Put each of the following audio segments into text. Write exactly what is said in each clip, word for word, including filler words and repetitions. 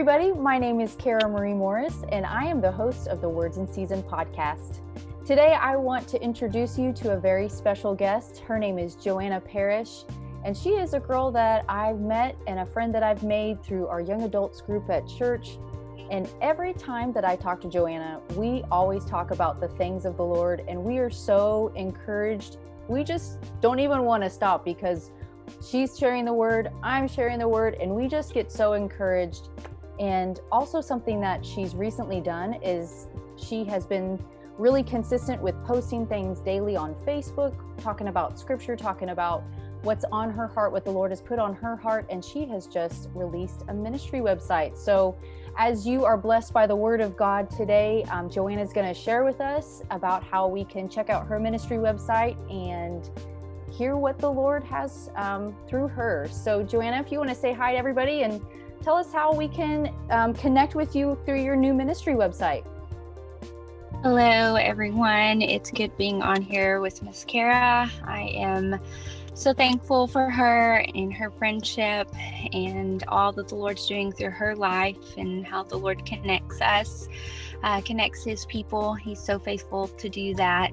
everybody. My name is Kara Marie Morris, and I am the host of the Words in Season podcast. Today, I want to introduce you to a very special guest. Her name is Joanna Parish, and she is a girl that I've met and a friend that I've made through our young adults group at church. And every time that I talk to Joanna, we always talk about the things of the Lord, and we are so encouraged. We just don't even want to stop because she's sharing the word, I'm sharing the word, and we just get so encouraged. And also something that she's recently done is she has been really consistent with posting things daily on Facebook, talking about scripture, talking about what's on her heart, what the Lord has put on her heart, and she has just released a ministry website. So as you are blessed by the word of God today, um, Joanna's going to share with us about how we can check out her ministry website and hear what the Lord has um, through her. So Joanna, if you want to say hi to everybody and tell us how we can um, connect with you through your new ministry website. Hello, everyone. It's good being on here with Miss Kara. I am so thankful for her and her friendship and all that the Lord's doing through her life and how the Lord connects us. Uh, connects his people. He's so faithful to do that.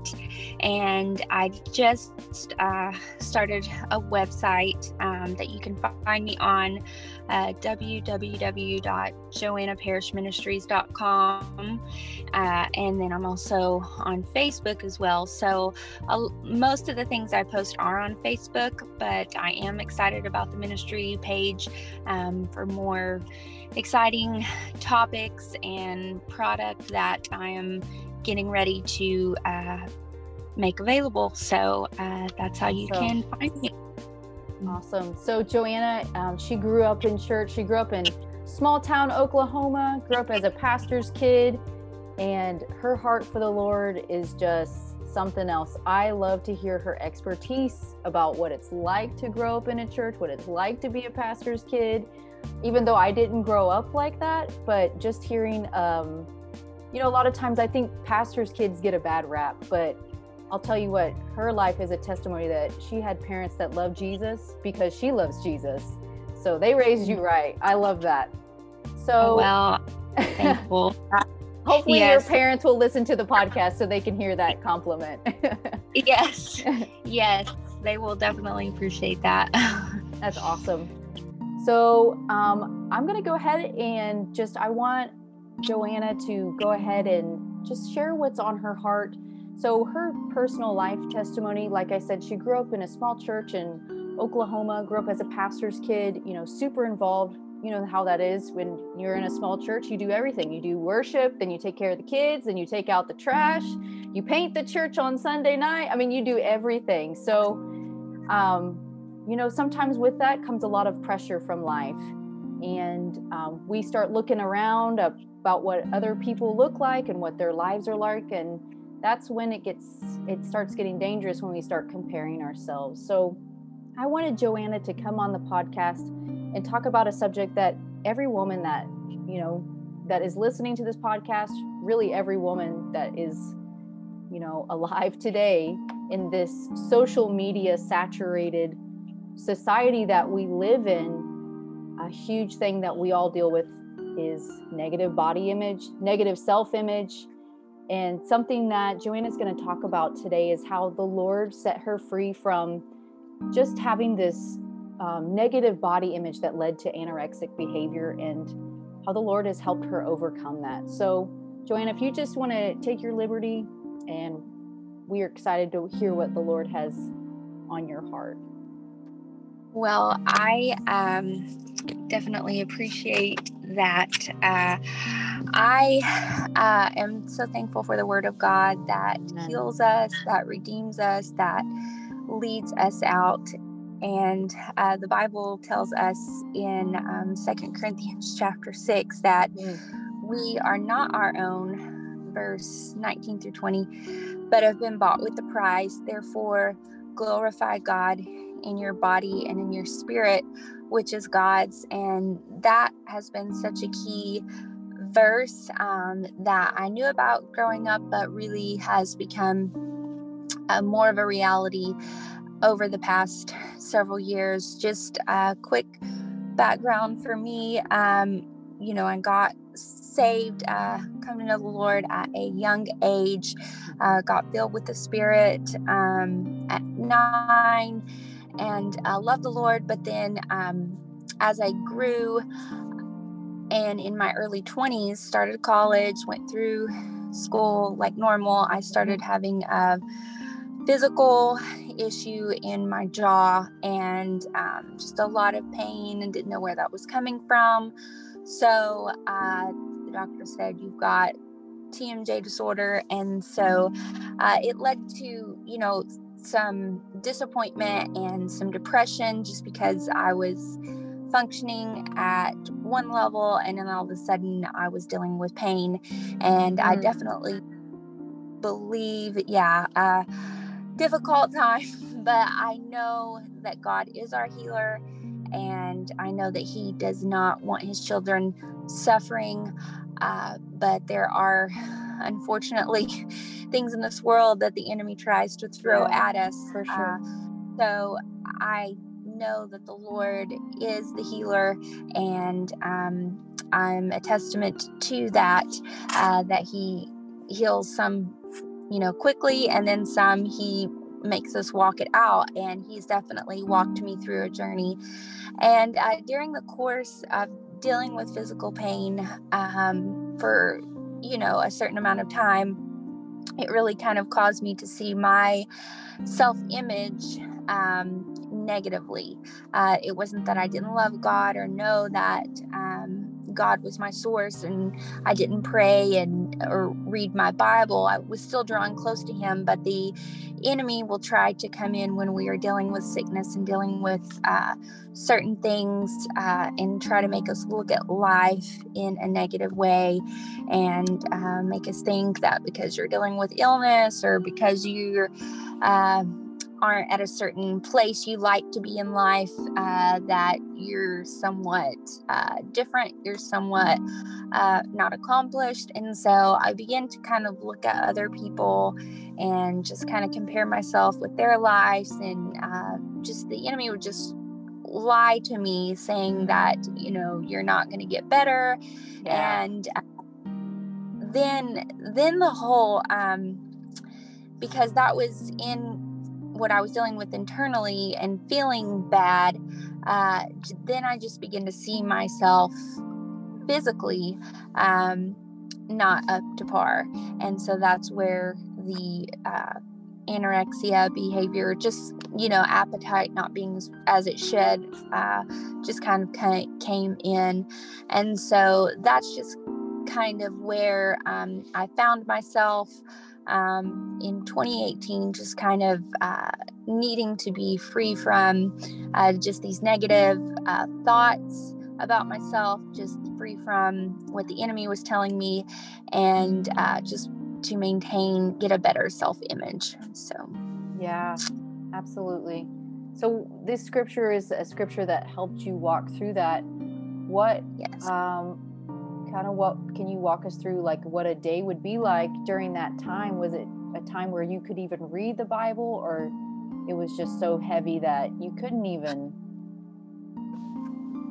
And I just uh, started a website um, that you can find me on uh, w w w dot joanna parish ministries dot com. Uh, and then I'm also on Facebook as well. So uh, most of the things I post are on Facebook, but I am excited about the ministry page um, for more exciting topics and product that I am getting ready to uh, make available. So uh, that's how you so, can find me. Awesome. So Joanna, um, she grew up in church. She grew up in small town Oklahoma, grew up as a pastor's kid, and her heart for the Lord is just something else. I love to hear her expertise about what it's like to grow up in a church, what it's like to be a pastor's kid, even though I didn't grow up like that. But just hearing, um, you know, a lot of times I think pastors' kids get a bad rap, but I'll tell you what, her life is a testimony that she had parents that love Jesus because she loves Jesus. So they raised you right. I love that. So well, thankful. Hopefully yes. Your parents will listen to the podcast so they can hear that compliment. Yes. Yes. They will definitely appreciate that. That's awesome. So um, I'm going to go ahead and just, I want Joanna to go ahead and just share what's on her heart. So her personal life testimony, like I said, she grew up in a small church in Oklahoma, grew up as a pastor's kid, you know, super involved. You know how that is when you're in a small church, you do everything. You do worship, then you take care of the kids, then you take out the trash, you paint the church on Sunday night. I mean, you do everything. So, um, you know, sometimes with that comes a lot of pressure from life. And um, we start looking around about what other people look like and what their lives are like. And that's when it gets, it starts getting dangerous when we start comparing ourselves. So I wanted Joanna to come on the podcast and talk about a subject that every woman that, you know, that is listening to this podcast, really every woman that is, you know, alive today in this social media saturated society that we live in, a huge thing that we all deal with is negative body image, negative self-image. And something that Joanna's going to talk about today is how the Lord set her free from just having this um, negative body image that led to anorexic behavior and how the Lord has helped her overcome that. So Joanna, if you just want to take your liberty, and we are excited to hear what the Lord has on your heart. Well, I um, definitely appreciate that. Uh, I uh, am so thankful for the Word of God that heals us, that redeems us, that leads us out. And uh, the Bible tells us in um, Second Corinthians chapter six that mm. we are not our own, verse nineteen through twenty, but have been bought with the price. Therefore, glorify God in your body and in your spirit, which is God's. And that has been such a key verse um, that I knew about growing up, but really has become uh, more of a reality over the past several years. Just a quick background for me. Um, you know, and got saved, uh, come to know the Lord at a young age, uh, got filled with the Spirit um, at nine, and uh, loved the Lord. But then um, as I grew and in my early twenties, started college, went through school like normal, I started having a physical issue in my jaw and um, just a lot of pain, and didn't know where that was coming from. So uh, the doctor said, you've got T M J disorder. And so uh, it led to, you know, some disappointment and some depression, just because I was functioning at one level and then all of a sudden I was dealing with pain. And mm-hmm. I definitely believe, yeah, uh, difficult time, but I know that God is our healer, and I know that He does not want His children suffering, uh, but there are, unfortunately, things in this world that the enemy tries to throw yeah, at us. For sure. Uh, so I know that the Lord is the healer, and um, I'm a testament to that, uh, that He heals some, you know, quickly, and then some He makes us walk it out. And He's definitely walked me through a journey. And uh, during the course of dealing with physical pain um, for, you know, a certain amount of time, it really kind of caused me to see my self-image um, negatively. Uh, it wasn't that I didn't love God or know that um, God was my source, and I didn't pray and or read my Bible. I was still drawing close to Him, but the enemy will try to come in when we are dealing with sickness and dealing with uh, certain things uh, and try to make us look at life in a negative way, and uh, make us think that because you're dealing with illness or because you're uh, aren't at a certain place you like to be in life, uh, that you're somewhat uh, different, you're somewhat uh, not accomplished. And so I began to kind of look at other people and just kind of compare myself with their lives, and uh, just the enemy would just lie to me saying that, you know, you're not going to get better. Yeah. And uh, then then the whole um, because that was in what I was dealing with internally and feeling bad, uh, then I just began to see myself physically um, not up to par. And so that's where the uh, anorexia behavior, just, you know, appetite not being as it should, uh, just kind of, kind of came in. And so that's just kind of where um, I found myself Um, in twenty eighteen, just kind of uh, needing to be free from uh, just these negative uh, thoughts about myself, just free from what the enemy was telling me, and uh, just to maintain, get a better self-image. So, yeah, absolutely. So this scripture is a scripture that helped you walk through that. What, yes. um, kind of what can you walk us through, like what a day would be like during that time? Was it a time where you could even read the Bible, or it was just so heavy that you couldn't even?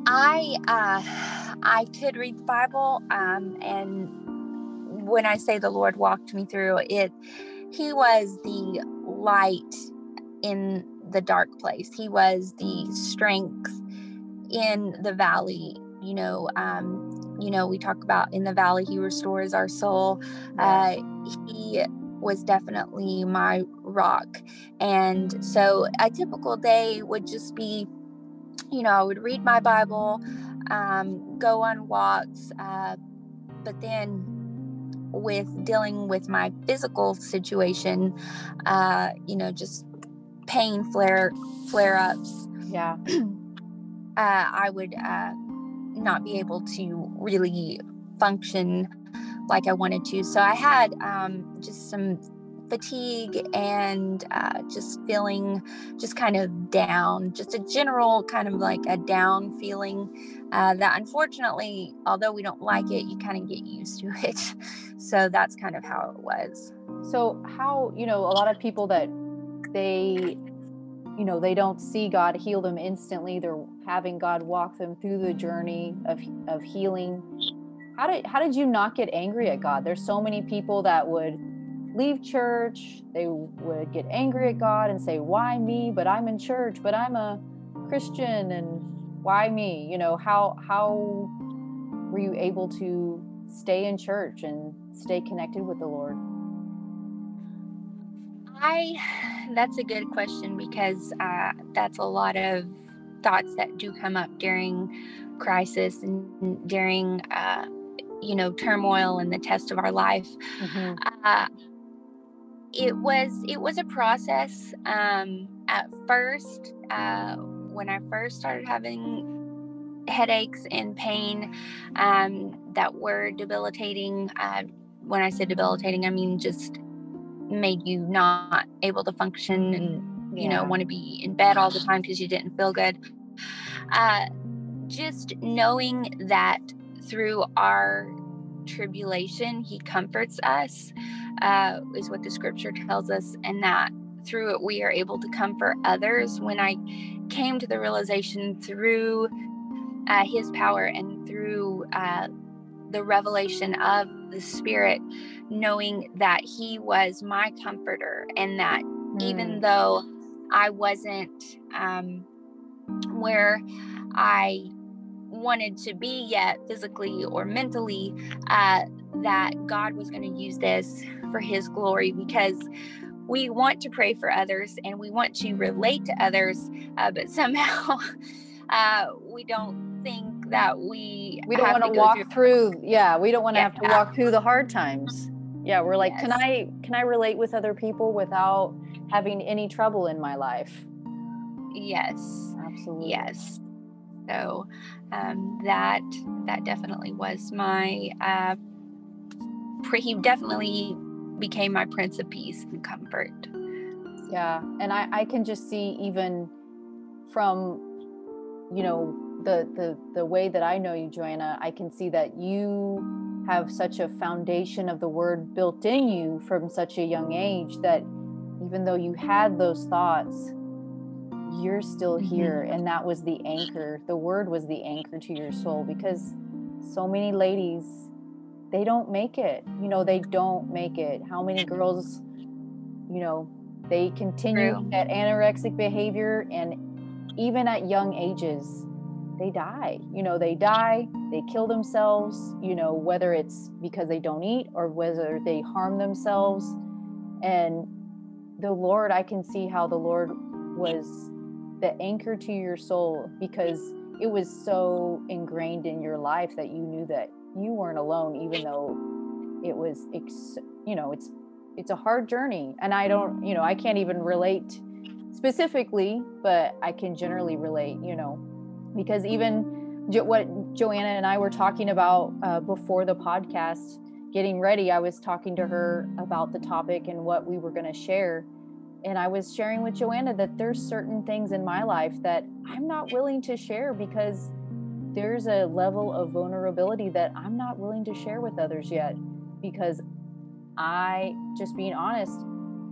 I uh I could read the Bible, um and when I say the Lord walked me through it, He was the light in the dark place. He was the strength in the valley. You know, um you know, we talk about in the valley, He restores our soul. Uh, he was definitely my rock. And so a typical day would just be, you know, I would read my Bible, um, go on walks. Uh, but then with dealing with my physical situation, uh, you know, just pain flare, flare ups. Yeah. uh, I would, uh, not be able to really function like I wanted to. So I had um, just some fatigue and uh, just feeling just kind of down, just a general kind of like a down feeling uh, that, unfortunately, although we don't like it, you kind of get used to it. So that's kind of how it was. So how, you know, a lot of people that they you know, they don't see God heal them instantly. They're having God walk them through the journey of of healing. How did how did you not get angry at God? There's so many people that would leave church. They would get angry at God and say, "Why me? But I'm in church, but I'm a Christian, and why me?" You know, how how were you able to stay in church and stay connected with the Lord? I, that's a good question, because uh, that's a lot of thoughts that do come up during crisis and during, uh, you know, turmoil and the test of our life. Mm-hmm. Uh, it was, it was a process. Um, at first, uh, when I first started having headaches and pain, um, that were debilitating, uh, when I said debilitating, I mean, just made you not able to function and, you yeah. know, want to be in bed all the time because you didn't feel good. Uh, just knowing that through our tribulation, He comforts us, uh, is what the scripture tells us. And that through it, we are able to comfort others. When I came to the realization through uh, His power and through uh, the revelation of the Spirit, knowing that He was my comforter, and that mm. even though I wasn't um, where I wanted to be yet physically or mentally, uh, that God was going to use this for His glory, because we want to pray for others and we want to relate to others, uh, but somehow uh, we don't think that we we don't want to walk through, through yeah we don't want to yeah. have to walk through the hard times. Yeah, we're like, yes. can I can I relate with other people without having any trouble in my life? Yes, absolutely. Yes. So um, that that definitely was my. Uh, pre- he definitely became my Prince of Peace and Comfort. Yeah, and I, I can just see, even from, you know, the the the way that I know you, Joanna, I can see that you have such a foundation of the Word built in you from such a young age that even though you had those thoughts, you're still here. Mm-hmm. And that was the anchor. The Word was the anchor to your soul, because so many ladies, they don't make it. You know, they don't make it. How many girls, you know, they continue True. that anorexic behavior, and even at young ages, they die, you know, they die, they kill themselves, you know, whether it's because they don't eat or whether they harm themselves. And the Lord, I can see how the Lord was the anchor to your soul, because it was so ingrained in your life that you knew that you weren't alone, even though it was, ex- you know, it's, it's a hard journey. And I don't, you know, I can't even relate specifically, but I can generally relate, you know, because even jo- what Joanna and I were talking about uh, before the podcast, getting ready, I was talking to her about the topic and what we were going to share. And I was sharing with Joanna that there's certain things in my life that I'm not willing to share, because there's a level of vulnerability that I'm not willing to share with others yet, because I, just being honest,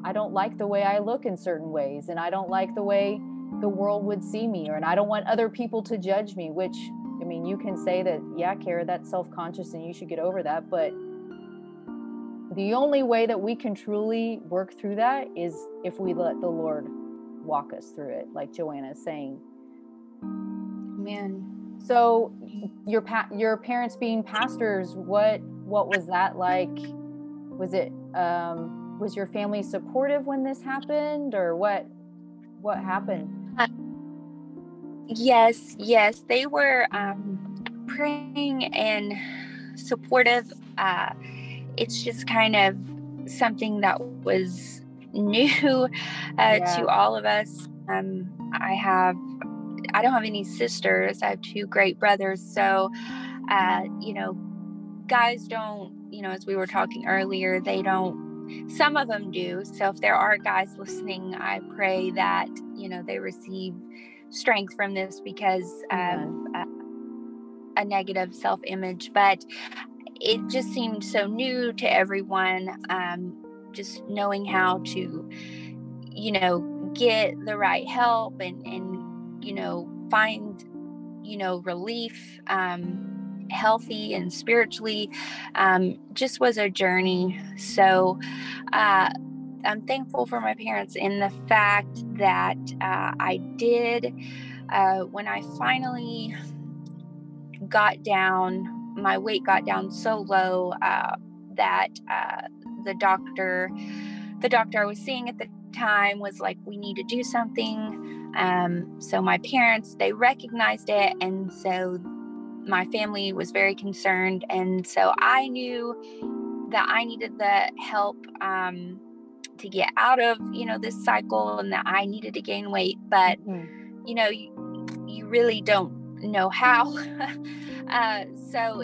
I don't like the way I look in certain ways, and I don't like the way the world would see me, or and I don't want other people to judge me, which, I mean, you can say that, yeah, Kara, that's self-conscious and you should get over that. But the only way that we can truly work through that is if we let the Lord walk us through it, like Joanna is saying. Amen. So your pa- your parents being pastors, what what was that like? Was it um, was your family supportive when this happened, or what what happened? Uh, yes, yes, they were um, praying and supportive. Uh, it's just kind of something that was new uh, yeah. to all of us. Um, I have, I don't have any sisters. I have two great brothers. So, uh, you know, guys don't, you know, as we were talking earlier, they don't. Some of them do. So if there are guys listening, I pray that, you know, they receive strength from this because mm-hmm. of uh, a negative self-image. But it just seemed so new to everyone, um, just knowing how to, you know, get the right help and, and, you know, find, you know, relief, um, healthy and spiritually, um, just was a journey. So, uh, I'm thankful for my parents in the fact that, uh, I did, uh, when I finally got down, my weight got down so low, uh, that, uh, the doctor, the doctor I was seeing at the time was like, we need to do something. Um, so my parents, they recognized it. And so my family was very concerned. And so I knew that I needed the help, um, to get out of, you know, this cycle, and that I needed to gain weight, but mm-hmm. you know, you, you really don't know how, uh, so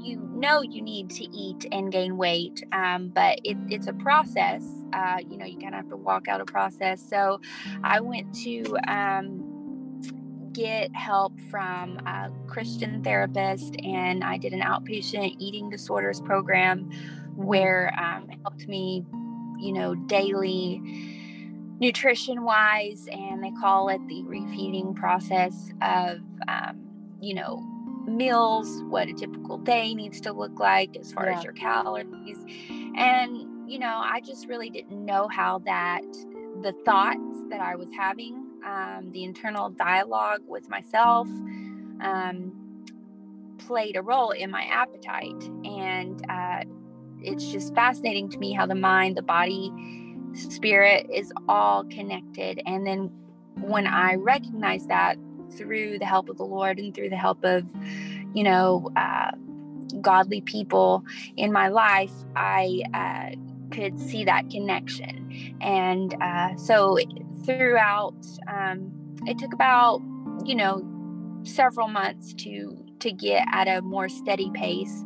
you know, you need to eat and gain weight. Um, but it, it's a process, uh, you know, you kind of have to walk out a process. So I went to, um, get help from a Christian therapist, and I did an outpatient eating disorders program where, um, it helped me, you know, daily nutrition wise, and they call it the refeeding process of, um, you know, meals, what a typical day needs to look like as far yeah. as your calories. And, you know, I just really didn't know how that, the thoughts that I was having, um, the internal dialogue with myself, um, played a role in my appetite. And, uh, it's just fascinating to me how the mind, the body, spirit is all connected. And then when I recognized that through the help of the Lord and through the help of, you know, uh, godly people in my life, I uh, could see that connection. And uh, so throughout, um, it took about, you know, several months to to get at a more steady pace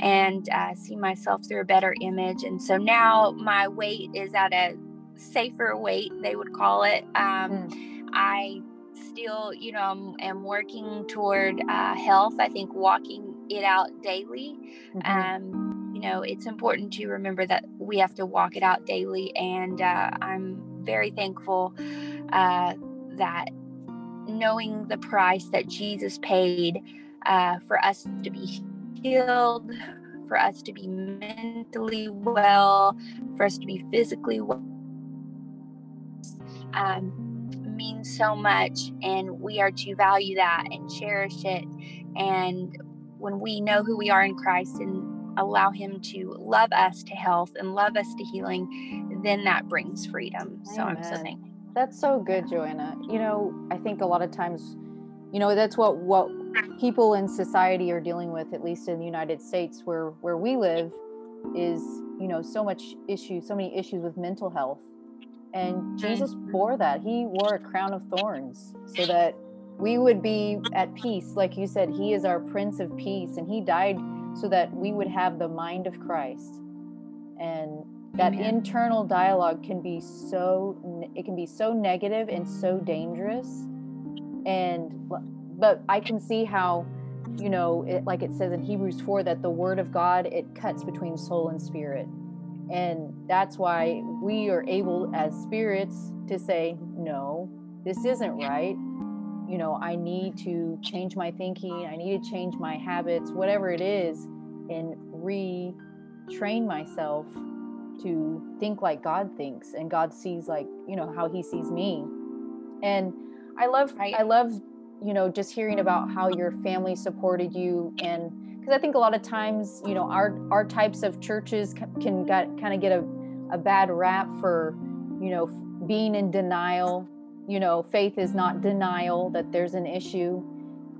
and uh, see myself through a better image. And so now my weight is at a safer weight, they would call it. Um, mm. I still, you know, I'm, I'm working toward uh, health. I think walking it out daily. Mm-hmm. Um, you know, it's important to remember that we have to walk it out daily. And uh, I'm very thankful uh, that knowing the price that Jesus paid uh, for us to be healed, for us to be mentally well, for us to be physically well, um, means so much, and we are to value that and cherish it. And when we know who we are in Christ and allow Him to love us to health and love us to healing, then that brings freedom. Amen. So I'm so thankful. That's so good, Joanna. You know, I think a lot of times, you know, that's what, what people in society are dealing with, at least in the United States where, where we live, is, you know, so much issue, so many issues with mental health. And Jesus bore that. He wore a crown of thorns so that we would be at peace. Like you said, He is our Prince of Peace, and He died so that we would have the mind of Christ. And that Amen. Internal dialogue can be so, it can be so negative and so dangerous. And, but I can see how, you know, it, like it says in Hebrews four, that the word of God, it cuts between soul and spirit. And that's why we are able as spirits to say, no, this isn't right. You know, I need to change my thinking. I need to change my habits, whatever it is, and retrain myself to think like God thinks and God sees, like, you know, how He sees me. And I love, right. I love, you know, just hearing about how your family supported you. And because I think a lot of times, you know, our, our types of churches can get, kind of get a, a bad rap for, you know, being in denial. You know, faith is not denial that there's an issue.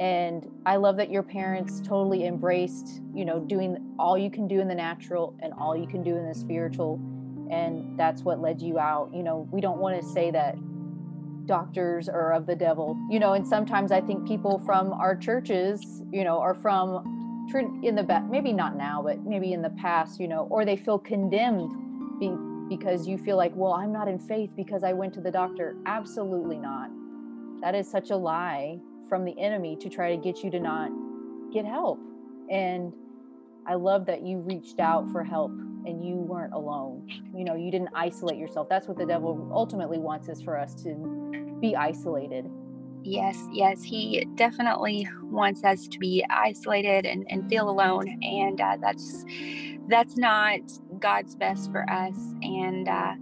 And I love that your parents totally embraced, you know, doing all you can do in the natural and all you can do in the spiritual. And that's what led you out. You know, we don't want to say that doctors are of the devil, you know, and sometimes I think people from our churches, you know, are from in the, maybe not now, but maybe in the past, you know, or they feel condemned because you feel like, well, I'm not in faith because I went to the doctor. Absolutely not. That is such a lie from the enemy to try to get you to not get help. And I love that you reached out for help and you weren't alone. You know, you didn't isolate yourself. That's what the devil ultimately wants, is for us to be isolated. Yes, yes. He definitely wants us to be isolated and, and feel alone. And uh, that's that's not God's best for us. And uh,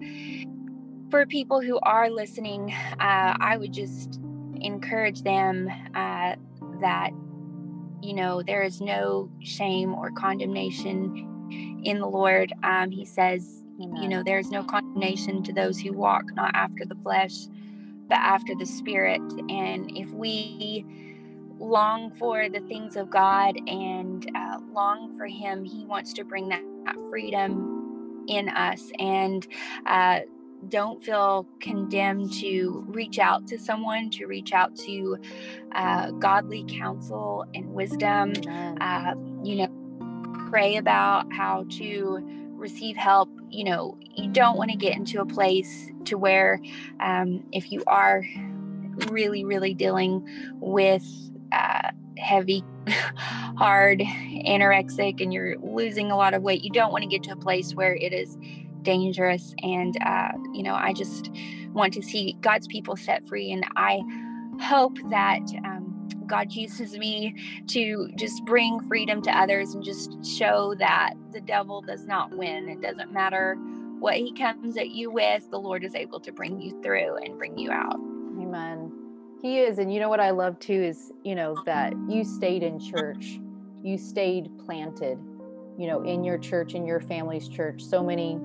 for people who are listening, uh, I would just encourage them uh, that, you know, there is no shame or condemnation in the Lord. Um, he says, Amen. You know, there is no condemnation to those who walk not after the flesh, but after the Spirit. And if we long for the things of God and uh, long for Him, He wants to bring that, that freedom in us. And uh, don't feel condemned to reach out to someone, to reach out to uh, godly counsel and wisdom. Uh, you know, pray about how to receive help. You know, you don't want to get into a place to where um, if you are really, really dealing with uh, heavy, hard anorexic and you're losing a lot of weight, you don't want to get to a place where it is dangerous. And, uh, you know, I just want to see God's people set free. And I hope that um, God uses me to just bring freedom to others and just show that the devil does not win. It doesn't matter what he comes at you with, the Lord is able to bring you through and bring you out. Amen. He is. And you know what I love too is, you know, that you stayed in church, you stayed planted, you know, in your church, in your family's church. So many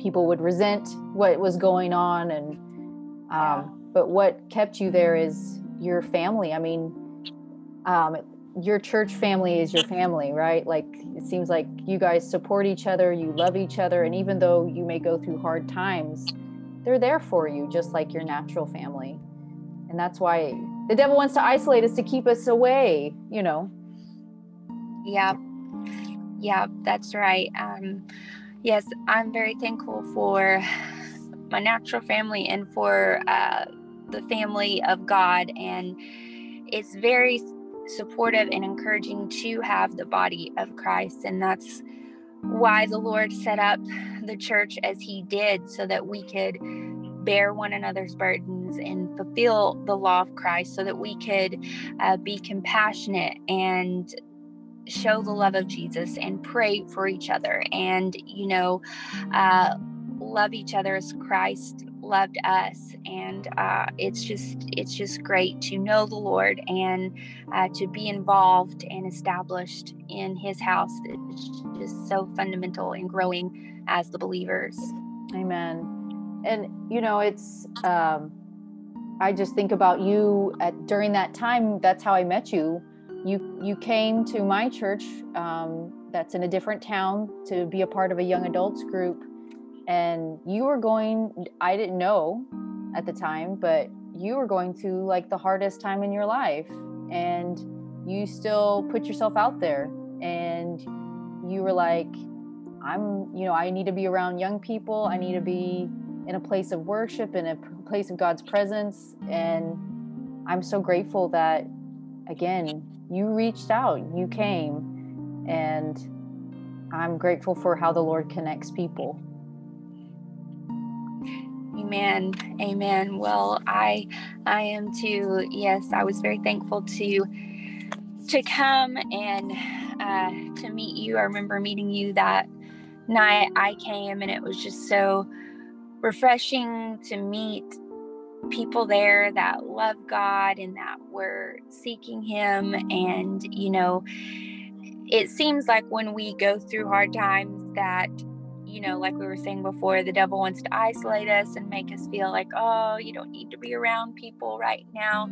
people would resent what was going on. And, um, yeah. but what kept you there is your family. I mean, um, your church family is your family, right? Like, it seems like you guys support each other, you love each other. And even though you may go through hard times, they're there for you, just like your natural family. And that's why the devil wants to isolate us, to keep us away, you know? Yeah. Yeah, that's right. Um, yes, I'm very thankful for my natural family and for uh, the family of God. And it's very supportive and encouraging to have the body of Christ. And that's why the Lord set up the church as He did, so that we could bear one another's burdens and fulfill the law of Christ, so that we could uh, be compassionate and show the love of Jesus and pray for each other and, you know, uh, love each other as Christ loved us. And uh, it's just it's just great to know the Lord and uh, to be involved and established in His house. It's just so fundamental in growing as the believers. Amen. And you know, it's um, I just think about you at during that time. That's how I met you. You you came to my church um, that's in a different town to be a part of a young adults group. And you were going, I didn't know at the time, but you were going through like the hardest time in your life, and you still put yourself out there, and you were like, I'm, you know, I need to be around young people. I need to be in a place of worship, in a place of God's presence. And I'm so grateful that, again, you reached out, you came, and I'm grateful for how the Lord connects people. Amen. Amen. Well, I, I am too. Yes, I was very thankful to, to come and uh, to meet you. I remember meeting you that night I came, and it was just so refreshing to meet people there that love God and that were seeking Him. And, you know, it seems like when we go through hard times that, you know, like we were saying before, the devil wants to isolate us and make us feel like, oh, you don't need to be around people right now.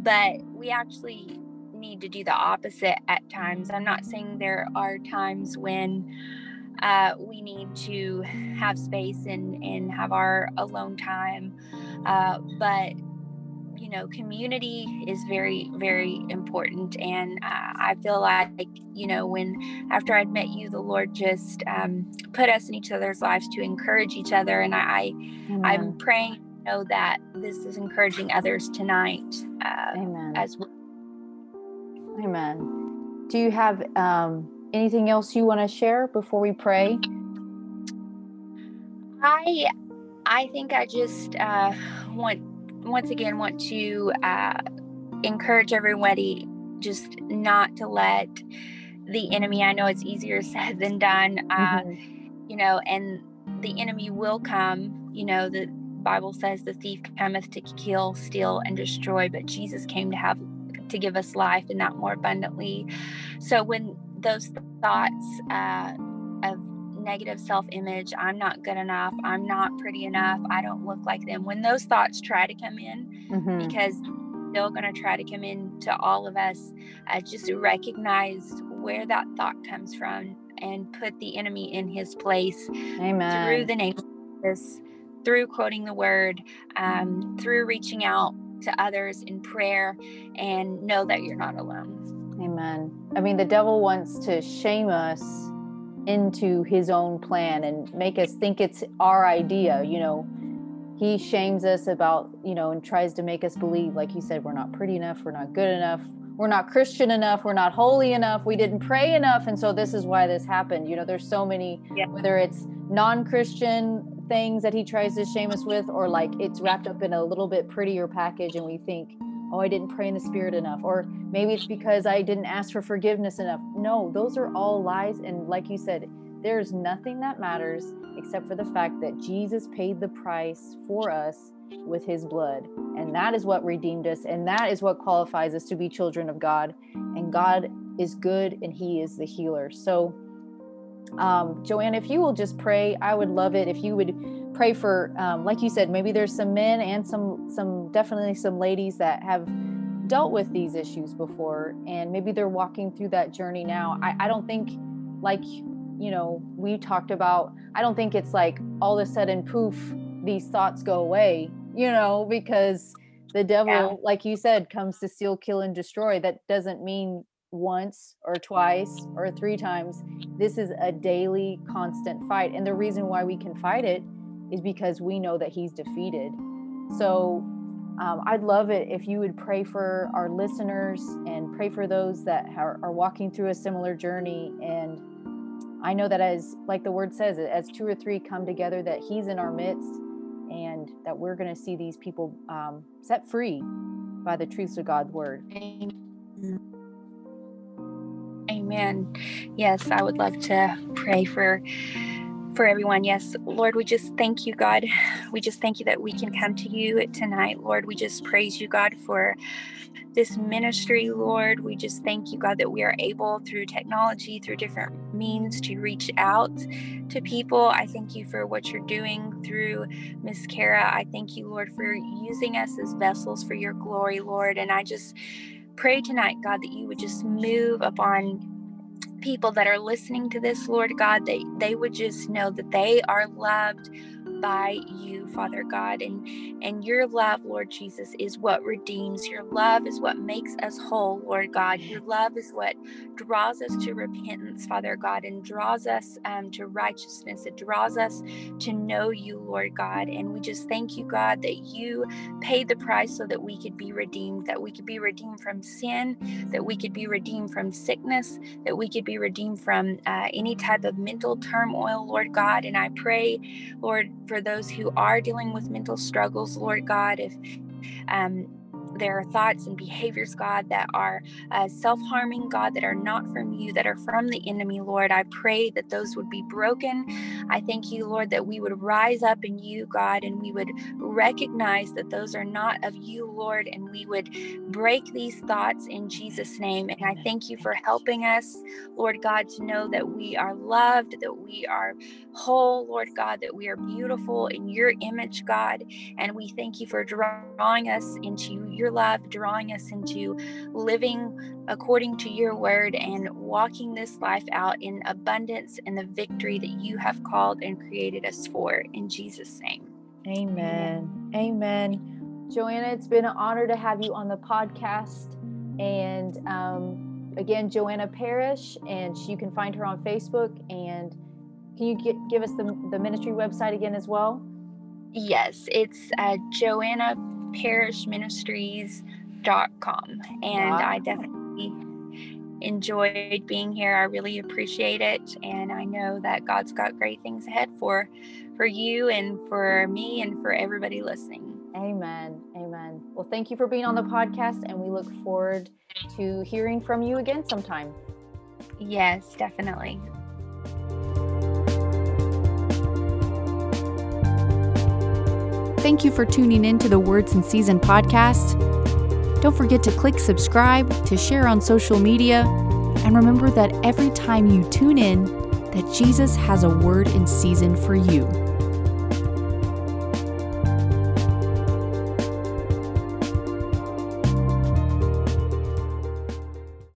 But we actually need to do the opposite at times. I'm not saying there are times when uh, we need to have space and, and have our alone time. Uh, but, you know, community is very, very important. And uh, I feel like, you know, when after I'd met you, the Lord just um, put us in each other's lives to encourage each other. And I, Amen. I'm praying, you know, that this is encouraging others tonight uh, Amen. As well. Amen. Do you have um, anything else you want to share before we pray? I I think I just uh, want once again want to uh, encourage everybody just not to let the enemy. I know it's easier said than done, uh, mm-hmm. you know, and the enemy will come. You know, the Bible says the thief cometh to kill, steal, and destroy, but Jesus came to have to give us life and that more abundantly. So when those thoughts uh, of negative self-image, I'm not good enough, I'm not pretty enough, I don't look like them, when those thoughts try to come in, mm-hmm. because they're going to try to come in to all of us, uh, just recognize where that thought comes from and put the enemy in his place. Amen. Through the name of Jesus, through quoting the word, um, through reaching out to others in prayer, and know that you're not alone. Amen. I mean, the devil wants to shame us into his own plan and make us think it's our idea. You know, he shames us about, you know, and tries to make us believe, like you said, we're not pretty enough, we're not good enough, we're not Christian enough, we're not holy enough, we didn't pray enough, and so this is why this happened. You know, there's so many, yeah. whether it's non-Christian things that he tries to shame us with, or like it's wrapped up in a little bit prettier package, and we think, oh, I didn't pray in the spirit enough, or maybe it's because I didn't ask for forgiveness enough. No, those are all lies. And like you said, there's nothing that matters except for the fact that Jesus paid the price for us with his blood, and that is what redeemed us, and that is what qualifies us to be children of God. And God is good, and he is the healer. So Um, Joanna, if you will just pray, I would love it if you would pray for, um, like you said, maybe there's some men and some, some, definitely some ladies that have dealt with these issues before, and maybe they're walking through that journey now. I, I don't think, like, you know, we talked about, I don't think it's like all of a sudden, poof, these thoughts go away, you know, because the devil, yeah. like you said, comes to steal, kill, and destroy. That doesn't mean once or twice or three times. This is a daily, constant fight. And the reason why we can fight it is because we know that he's defeated. So um, I'd love it if you would pray for our listeners and pray for those that are, are walking through a similar journey. And I know that, as like the word says, as two or three come together, that he's in our midst, and that we're going to see these people um, set free by the truths of God's word. Amen. Amen. Yes, I would love to pray for for everyone. Yes, Lord, we just thank you, God. We just thank you that we can come to you tonight, Lord. We just praise you, God, for this ministry, Lord. We just thank you, God, that we are able through technology, through different means, to reach out to people. I thank you for what you're doing through Miss Kara. I thank you, Lord, for using us as vessels for your glory, Lord. And I just pray tonight, God, that you would just move upon people that are listening to this, Lord God, that they would just know that they are loved by you, Father God, and and your love, Lord Jesus, is what redeems. Your love is what makes us whole, Lord God. Your love is what draws us to repentance, Father God, and draws us um, to righteousness. It draws us to know you, Lord God. And we just thank you, God, that you paid the price so that we could be redeemed, that we could be redeemed from sin, that we could be redeemed from sickness, that we could be redeemed from uh, any type of mental turmoil, Lord God. And I pray, Lord, for For those who are dealing with mental struggles, Lord God, if um, there are thoughts and behaviors, God, that are uh, self-harming, God, that are not from you, that are from the enemy, Lord, I pray that those would be broken. I thank you, Lord, that we would rise up in you, God, and we would recognize that those are not of you, Lord, and we would break these thoughts in Jesus' name. And I thank you for helping us, Lord God, to know that we are loved, that we are whole, Lord God, that we are beautiful in your image, God. And we thank you for drawing us into your love, drawing us into living according to your word and walking this life out in abundance and the victory that you have called and created us for, in Jesus' name. Amen. Amen. Joanna, it's been an honor to have you on the podcast. And um, again, Joanna Parish, and you can find her on Facebook. And can you get, give us the, the ministry website again as well? Yes, it's uh, JoannaParishMinistries dot com. And wow. I definitely enjoyed being here. I really appreciate it. And I know that God's got great things ahead for, for you and for me and for everybody listening. Amen. Amen. Well, thank you for being on the podcast, and we look forward to hearing from you again sometime. Yes, definitely. Thank you for tuning in to the Words in Season podcast. Don't forget to click subscribe, to share on social media, and remember that every time you tune in, that Jesus has a word in season for you.